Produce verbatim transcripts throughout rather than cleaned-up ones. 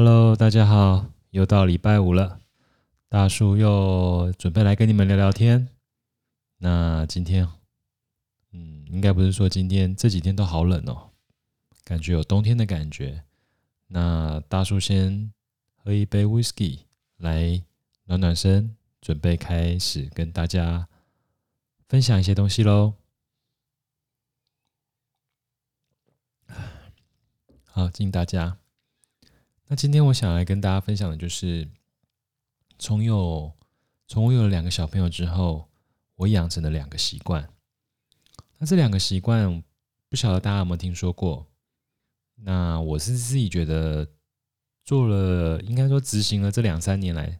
Hello， 大家好，又到礼拜五了，大叔又准备来跟你们聊聊天。那今天，嗯，应该不是说今天，这几天都好冷哦，感觉有冬天的感觉。那大叔先喝一杯 whisky 来暖暖身，准备开始跟大家分享一些东西咯。好，敬大家。那今天我想来跟大家分享的就是从有从我有了两个小朋友之后，我养成了两个习惯。那这两个习惯不晓得大家有没有听说过，那我是自己觉得做了，应该说执行了这两三年来，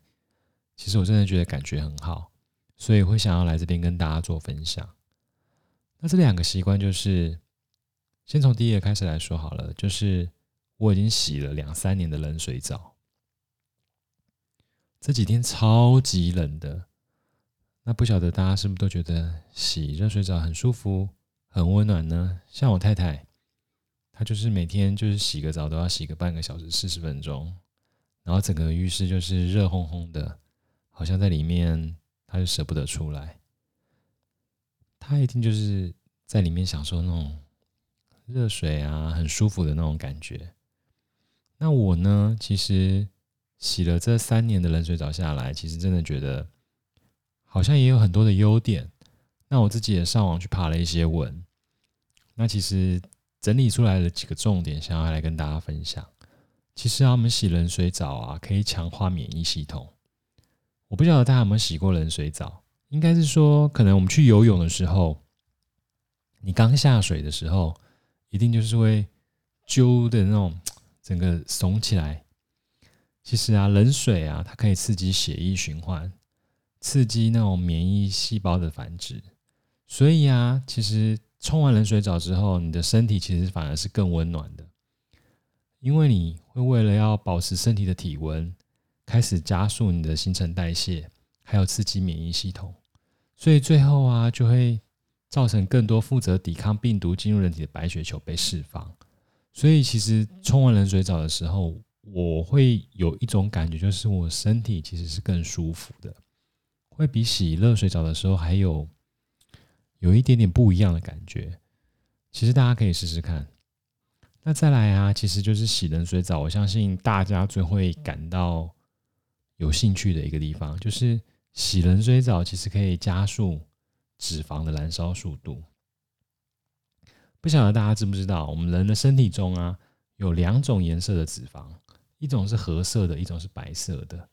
其实我真的觉得感觉很好，所以会想要来这边跟大家做分享。那这两个习惯就是先从第一个开始来说好了，就是我已经洗了两三年的冷水澡，这几天超级冷的。那不晓得大家是不是都觉得洗热水澡很舒服、很温暖呢？像我太太，她就是每天就是洗个澡都要洗个半个小时、四十分钟，然后整个浴室就是热烘烘的，好像在里面她就舍不得出来。她一定就是在里面享受那种热水啊，很舒服的那种感觉。那我呢，其实洗了这三年的冷水澡下来，其实真的觉得好像也有很多的优点。那我自己也上网去爬了一些文，那其实整理出来了几个重点，想要来跟大家分享。其实啊，我们洗冷水澡啊，可以强化免疫系统。我不晓得大家有没有洗过冷水澡，应该是说可能我们去游泳的时候，你刚下水的时候，一定就是会揪的那种整个耸起来。其实啊，冷水啊，它可以刺激血液循环，刺激那种免疫细胞的繁殖。所以啊，其实冲完冷水澡之后，你的身体其实反而是更温暖的，因为你会为了要保持身体的体温，开始加速你的新陈代谢，还有刺激免疫系统，所以最后啊，就会造成更多负责抵抗病毒进入人体的白血球被释放。所以其实冲完冷水澡的时候，我会有一种感觉，就是我身体其实是更舒服的，会比洗热水澡的时候还有有一点点不一样的感觉。其实大家可以试试看。那再来啊，其实就是洗冷水澡，我相信大家最会感到有兴趣的一个地方，就是洗冷水澡其实可以加速脂肪的燃烧速度。不晓得大家知不知道，我们人的身体中啊，有两种颜色的脂肪，一种是褐色的，一种是白色的。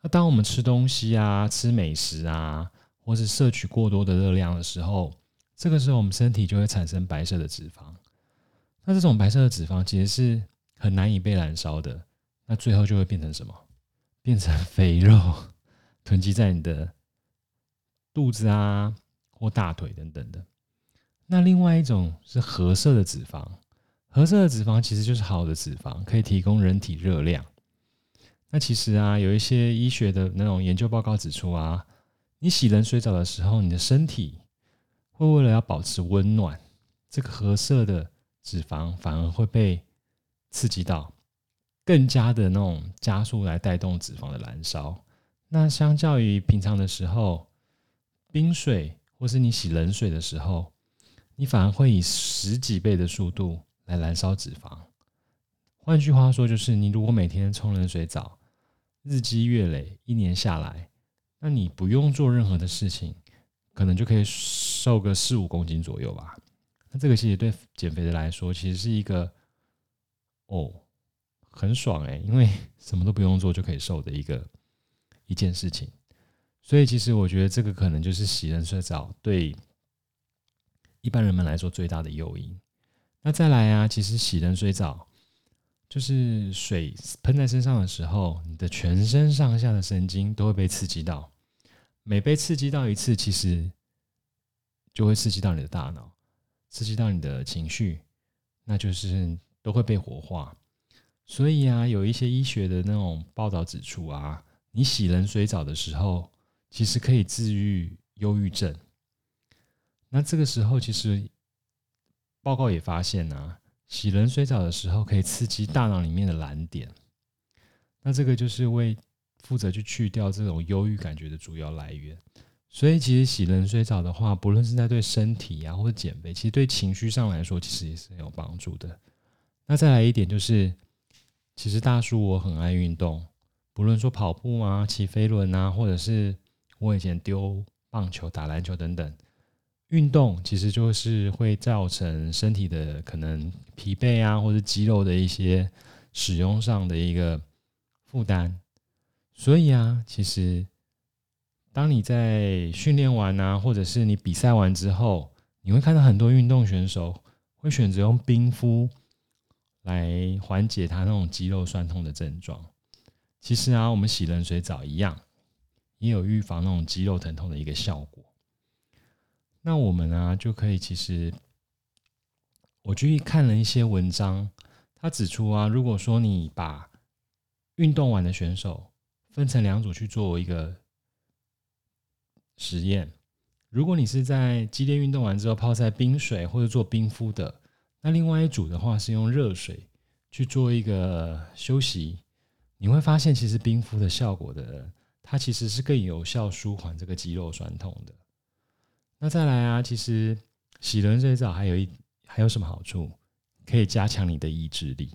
那当我们吃东西啊，吃美食啊，或是摄取过多的热量的时候，这个时候我们身体就会产生白色的脂肪。那这种白色的脂肪其实是很难以被燃烧的，那最后就会变成什么？变成肥肉，囤积在你的肚子啊或大腿等等的。那另外一种是褐色的脂肪，褐色的脂肪其实就是好的脂肪，可以提供人体热量。那其实啊，有一些医学的那种研究报告指出啊，你洗冷水澡的时候，你的身体会为了要保持温暖，这个褐色的脂肪反而会被刺激到，更加的那种加速来带动脂肪的燃烧。那相较于平常的时候，冰水或是你洗冷水的时候，你反而会以十几倍的速度来燃烧脂肪。换句话说，就是你如果每天冲冷水澡，日积月累，一年下来，那你不用做任何的事情，可能就可以瘦个四五公斤左右吧。那这个其实对减肥的来说，其实是一个哦很爽哎、欸，因为什么都不用做就可以瘦的一个一件事情。所以其实我觉得这个可能就是洗冷水澡对一般人们来说最大的诱因。那再来啊，其实洗冷水澡就是水喷在身上的时候，你的全身上下的神经都会被刺激到，每被刺激到一次，其实就会刺激到你的大脑，刺激到你的情绪，那就是都会被活化。所以啊，有一些医学的那种报道指出啊，你洗冷水澡的时候，其实可以治愈忧郁症。那这个时候，其实报告也发现啊，洗冷水澡的时候可以刺激大脑里面的蓝点，那这个就是为负责去去掉这种忧郁感觉的主要来源。所以其实洗冷水澡的话，不论是在对身体啊或者减肥，其实对情绪上来说其实也是很有帮助的。那再来一点就是，其实大叔我很爱运动，不论说跑步啊、骑飞轮啊，或者是我以前丢棒球、打篮球等等，运动其实就是会造成身体的可能疲惫啊或者肌肉的一些使用上的一个负担。所以啊，其实当你在训练完啊，或者是你比赛完之后，你会看到很多运动选手会选择用冰敷来缓解他那种肌肉酸痛的症状。其实啊，我们洗冷水澡一样，也有预防那种肌肉疼痛的一个效果。那我们啊就可以，其实我去看了一些文章，他指出啊，如果说你把运动完的选手分成两组去做一个实验，如果你是在激烈运动完之后泡在冰水或者做冰敷的，那另外一组的话是用热水去做一个休息，你会发现其实冰敷的效果的，它其实是更有效舒缓这个肌肉酸痛的。那再来啊，其实洗冷水澡还有一还有什么好处？可以加强你的意志力。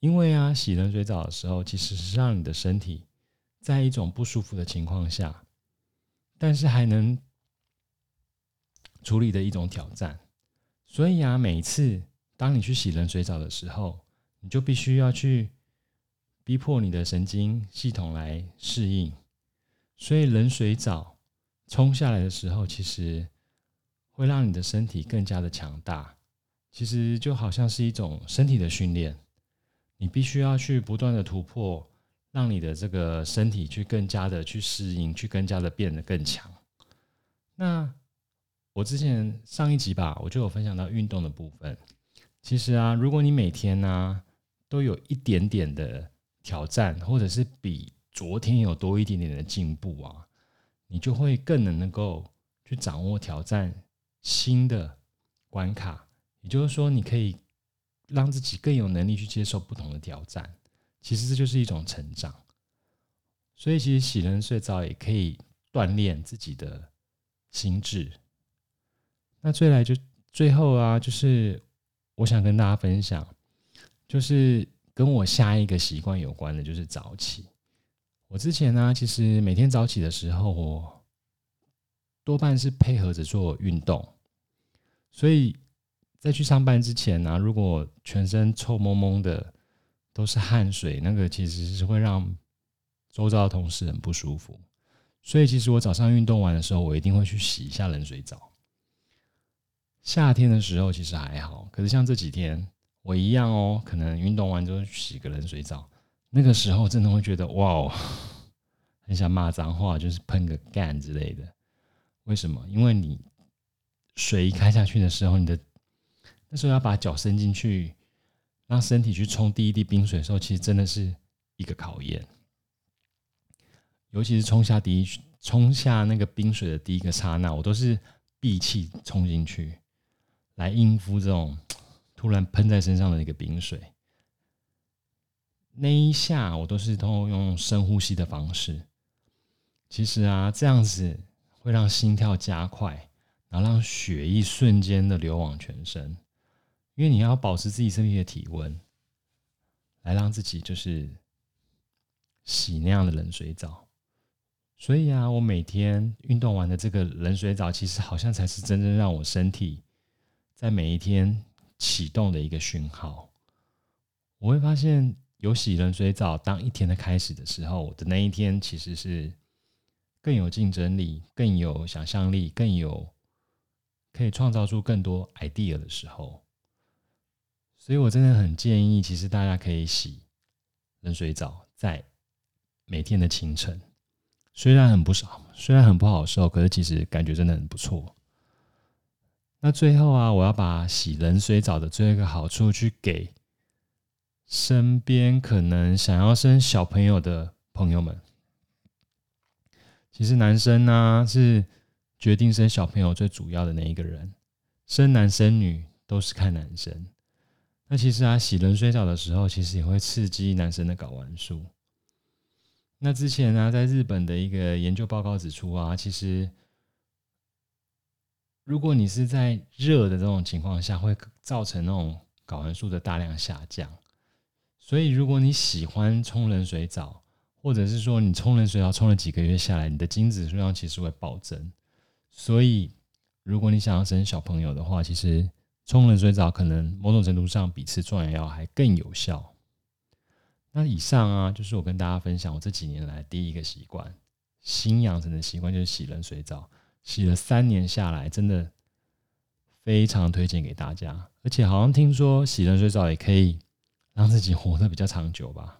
因为啊，洗冷水澡的时候其实是让你的身体在一种不舒服的情况下，但是还能处理的一种挑战。所以啊，每次当你去洗冷水澡的时候，你就必须要去逼迫你的神经系统来适应。所以冷水澡冲下来的时候，其实会让你的身体更加的强大。其实就好像是一种身体的训练，你必须要去不断的突破，让你的这个身体去更加的去适应，去更加的变得更强。那我之前上一集吧，我就有分享到运动的部分。其实啊，如果你每天啊都有一点点的挑战，或者是比昨天有多一点点的进步啊，你就会更能够去掌握挑战新的关卡。也就是说，你可以让自己更有能力去接受不同的挑战。其实这就是一种成长，所以其实洗冷水澡也可以锻炼自己的心智。那最来就最后啊，就是我想跟大家分享，就是跟我下一个习惯有关的，就是早起。我之前呢、啊，其实每天早起的时候，我多半是配合着做运动，所以在去上班之前呢、啊，如果全身臭蒙蒙的，都是汗水，那个其实是会让周遭的同事很不舒服。所以其实我早上运动完的时候，我一定会去洗一下冷水澡。夏天的时候其实还好，可是像这几天我一样哦，可能运动完之后洗个冷水澡，那个时候真的会觉得哇，很想骂脏话，就是喷个干之类的。为什么？因为你水一开下去的时候，你的那时候要把脚伸进去，让身体去冲第一滴冰水的时候，其实真的是一个考验。尤其是冲下第一冲下那个冰水的第一个刹那，我都是闭气冲进去，来应付这种突然喷在身上的那个冰水。那一下我都是都用深呼吸的方式。其实啊，这样子会让心跳加快，然后让血液瞬间的流往全身。因为你要保持自己身体的体温，来让自己就是洗那样的冷水澡。所以啊，我每天运动完的这个冷水澡，其实好像才是真正让我身体在每一天启动的一个讯号。我会发现，有洗冷水澡当一天的开始的时候，我的那一天其实是更有竞争力、更有想象力、更有可以创造出更多 idea 的时候。所以我真的很建议，其实大家可以洗冷水澡在每天的清晨，虽然很不少，虽然很不好受，可是其实感觉真的很不错。那最后啊，我要把洗冷水澡的最后一个好处去给身边可能想要生小朋友的朋友们。其实男生啊，是决定生小朋友最主要的那一个人，生男生女都是看男生。那其实啊，洗冷水澡的时候，其实也会刺激男生的睾丸素。那之前呢、啊，在日本的一个研究报告指出啊，其实如果你是在热的这种情况下，会造成那种睾丸素的大量下降。所以如果你喜欢冲冷水澡，或者是说你冲冷水澡冲了几个月下来，你的精子数量其实会暴增。所以如果你想要生小朋友的话，其实冲冷水澡可能某种程度上比吃壮阳药还更有效。那以上啊，就是我跟大家分享我这几年来第一个习惯，新养成的习惯，就是洗冷水澡。洗了三年下来，真的非常推荐给大家。而且好像听说洗冷水澡也可以让自己活得比较长久吧。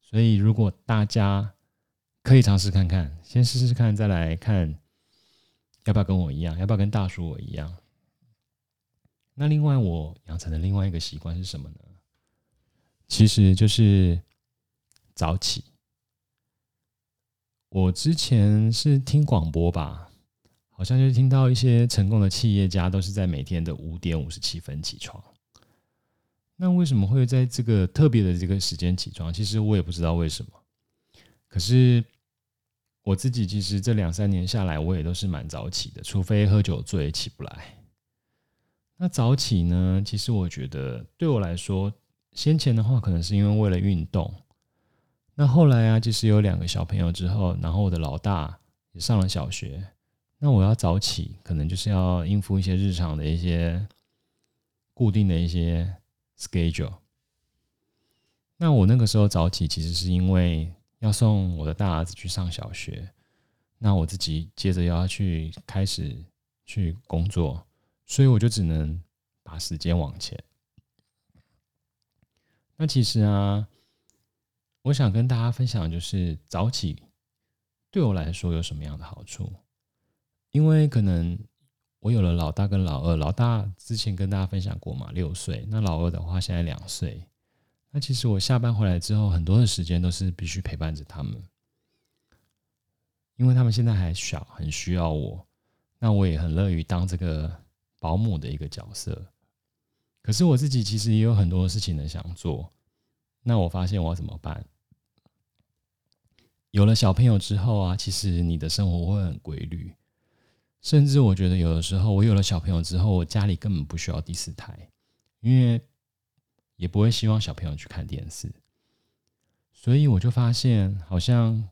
所以如果大家可以尝试看看，先试试看，再来看要不要跟我一样，要不要跟大叔我一样。那另外我养成的另外一个习惯是什么呢？其实就是早起。我之前是听广播吧，好像就听到一些成功的企业家都是在每天的五点五十七分起床。那为什么会在这个特别的这个时间起床？其实我也不知道为什么。可是我自己其实这两三年下来，我也都是蛮早起的，除非喝酒醉起不来。那早起呢，其实我觉得对我来说，先前的话可能是因为为了运动。那后来啊，其实有两个小朋友之后，然后我的老大也上了小学，那我要早起，可能就是要应付一些日常的一些固定的一些 schedule。 那我那个时候早起其实是因为要送我的大儿子去上小学，那我自己接着要去开始去工作，所以我就只能把时间往前。那其实啊，我想跟大家分享就是早起对我来说有什么样的好处。因为可能我有了老大跟老二，老大之前跟大家分享过嘛，六岁，那老二的话现在两岁。那其实我下班回来之后，很多的时间都是必须陪伴着他们，因为他们现在还小，很需要我，那我也很乐于当这个保姆的一个角色。可是我自己其实也有很多事情能想做，那我发现我要怎么办？有了小朋友之后啊，其实你的生活会很规律，甚至我觉得有的时候，我有了小朋友之后，我家里根本不需要第四台，因为也不会希望小朋友去看电视。所以我就发现，好像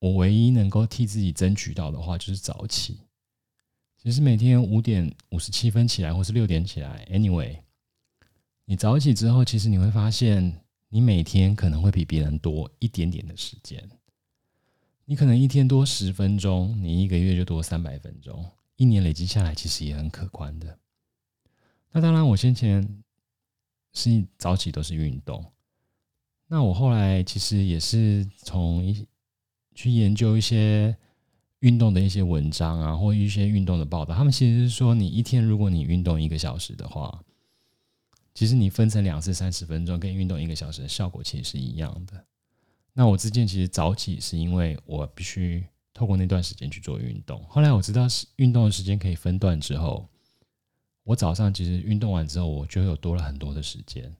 我唯一能够替自己争取到的话，就是早起。其实每天五点五十七分起来，或是六点起来 ，anyway， 你早起之后，其实你会发现，你每天可能会比别人多一点点的时间。你可能一天多十分钟，你一个月就多三百分钟，一年累积下来，其实也很可观的。那当然，我先前是早起都是运动，那我后来其实也是从去研究一些运动的一些文章啊，或一些运动的报道，他们其实是说，你一天如果你运动一个小时的话，其实你分成两次三十分钟，跟运动一个小时的效果其实是一样的。那我之前其实早起是因为我必须透过那段时间去做运动，后来我知道运动的时间可以分段之后，我早上其实运动完之后，我就有多了很多的时间。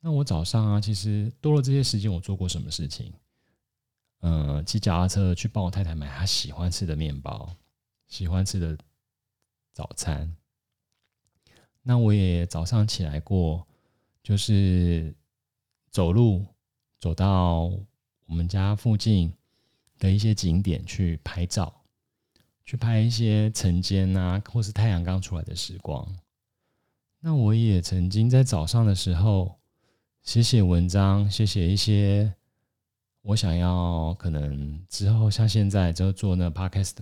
那我早上啊，其实多了这些时间，我做过什么事情？呃，骑脚踏车去帮我太太买她喜欢吃的面包，喜欢吃的早餐。那我也早上起来过，就是走路走到我们家附近的一些景点去拍照，去拍一些晨间啊，或是太阳刚出来的时光。那我也曾经在早上的时候写写文章，写写一些我想要可能之后像现在就做那 podcast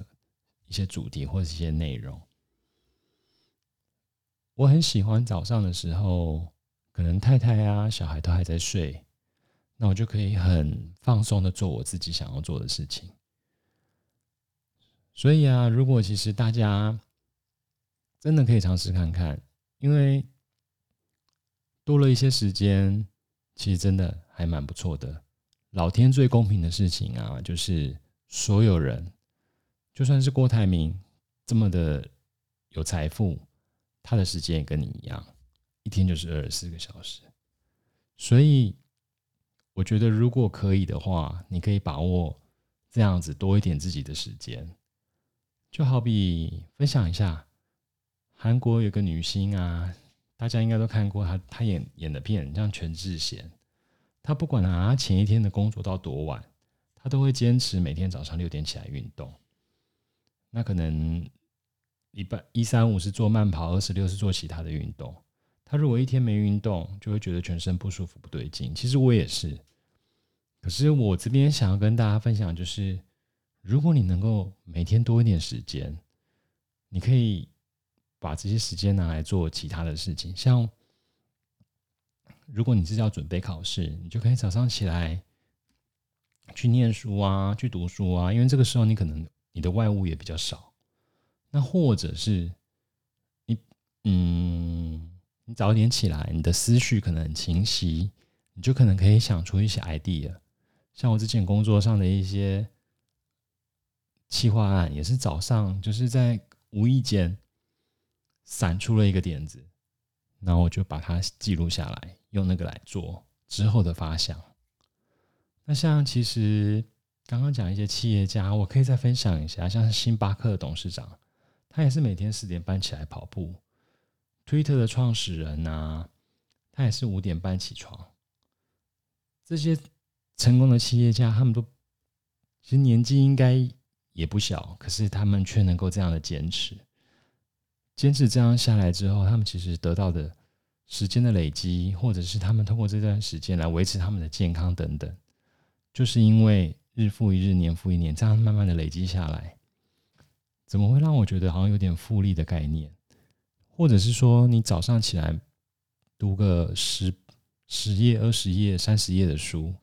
一些主题或者一些内容。我很喜欢早上的时候，可能太太啊小孩都还在睡，那我就可以很放松的做我自己想要做的事情。所以啊，如果其实大家真的可以尝试看看，因为多了一些时间，其实真的还蛮不错的。老天最公平的事情啊，就是所有人，就算是郭台铭这么的有财富，他的时间也跟你一样，一天就是二十四个小时。所以我觉得如果可以的话，你可以把握这样子多一点自己的时间。就好比分享一下，韩国有个女星啊，大家应该都看过她，她演演的片，像全智贤，她不管啊前一天的工作到多晚，她都会坚持每天早上六点起来运动。那可能礼拜一三五是做慢跑，二十六是做其他的运动。她如果一天没运动，就会觉得全身不舒服不对劲。其实我也是，可是我这边想要跟大家分享就是。如果你能够每天多一点时间，你可以把这些时间拿来做其他的事情。像如果你是要准备考试，你就可以早上起来去念书啊，去读书啊，因为这个时候你可能你的外务也比较少。那或者是你嗯，你早一点起来，你的思绪可能很清晰，你就可能可以想出一些 idea。像我之前工作上的一些。企划案也是早上就是在无意间闪出了一个点子，然后我就把它记录下来，用那个来做之后的发想。那像其实刚刚讲一些企业家，我可以再分享一下，像是星巴克的董事长，他也是每天四点半起来跑步。Twitter 的创始人啊，他也是五点半起床。这些成功的企业家，他们都其实年纪应该。也不小，可是他们却能够这样的坚持，坚持这样下来之后，他们其实得到的时间的累积，或者是他们通过这段时间来维持他们的健康等等，就是因为日复一日，年复一年，这样慢慢的累积下来，怎么会让我觉得好像有点复利的概念？或者是说，你早上起来读个十十页、二十页、三十页的书，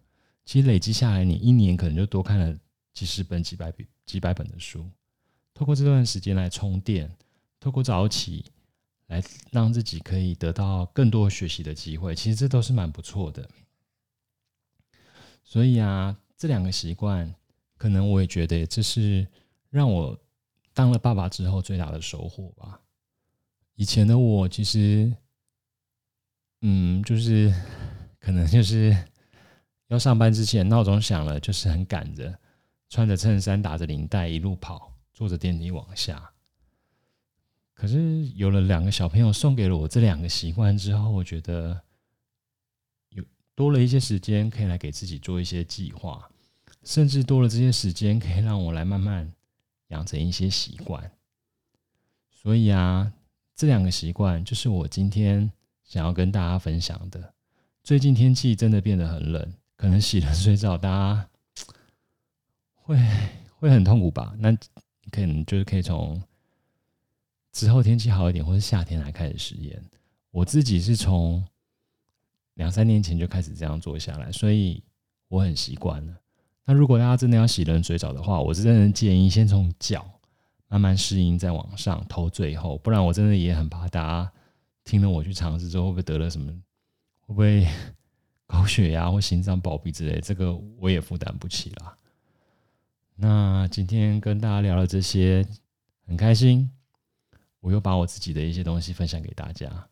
其实累积下来，你一年可能就多看了。几十本、几百本、几百本的书，透过这段时间来充电，透过早起来让自己可以得到更多学习的机会，其实这都是蛮不错的。所以啊，这两个习惯，可能我也觉得这是让我当了爸爸之后最大的收获吧。以前的我其实，嗯，就是可能就是要上班之前闹钟响了，就是很赶着。穿着衬衫打着领带一路跑，坐着电梯往下。可是有了两个小朋友送给了我这两个习惯之后，我觉得有多了一些时间可以来给自己做一些计划，甚至多了这些时间可以让我来慢慢养成一些习惯。所以啊，这两个习惯就是我今天想要跟大家分享的。最近天气真的变得很冷，可能洗冷水澡大家会会很痛苦吧？那可能就是可以从之后天气好一点，或是夏天来开始实验。我自己是从两三年前就开始这样做下来，所以我很习惯了。那如果大家真的要洗冷水澡的话，我是真的建议先从脚慢慢适应，再往上，头最后，不然我真的也很怕大家听了我去尝试之后，会不会得了什么，会不会高血压或心脏暴毙之类，这个我也负担不起啦。那今天跟大家聊了这些，很开心，我又把我自己的一些东西分享给大家。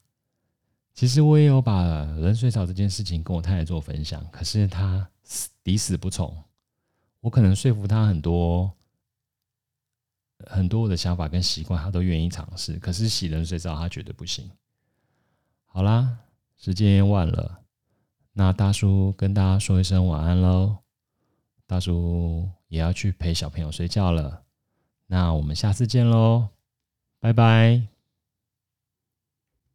其实我也有把冷水澡这件事情跟我太太做分享，可是她抵死不从。我可能说服她很多很多我的想法跟习惯，她都愿意尝试，可是洗冷水澡她觉得不行。好啦，时间也晚了，那大叔跟大家说一声晚安咯。大叔也要去陪小朋友睡觉了，那我们下次见咯，拜拜。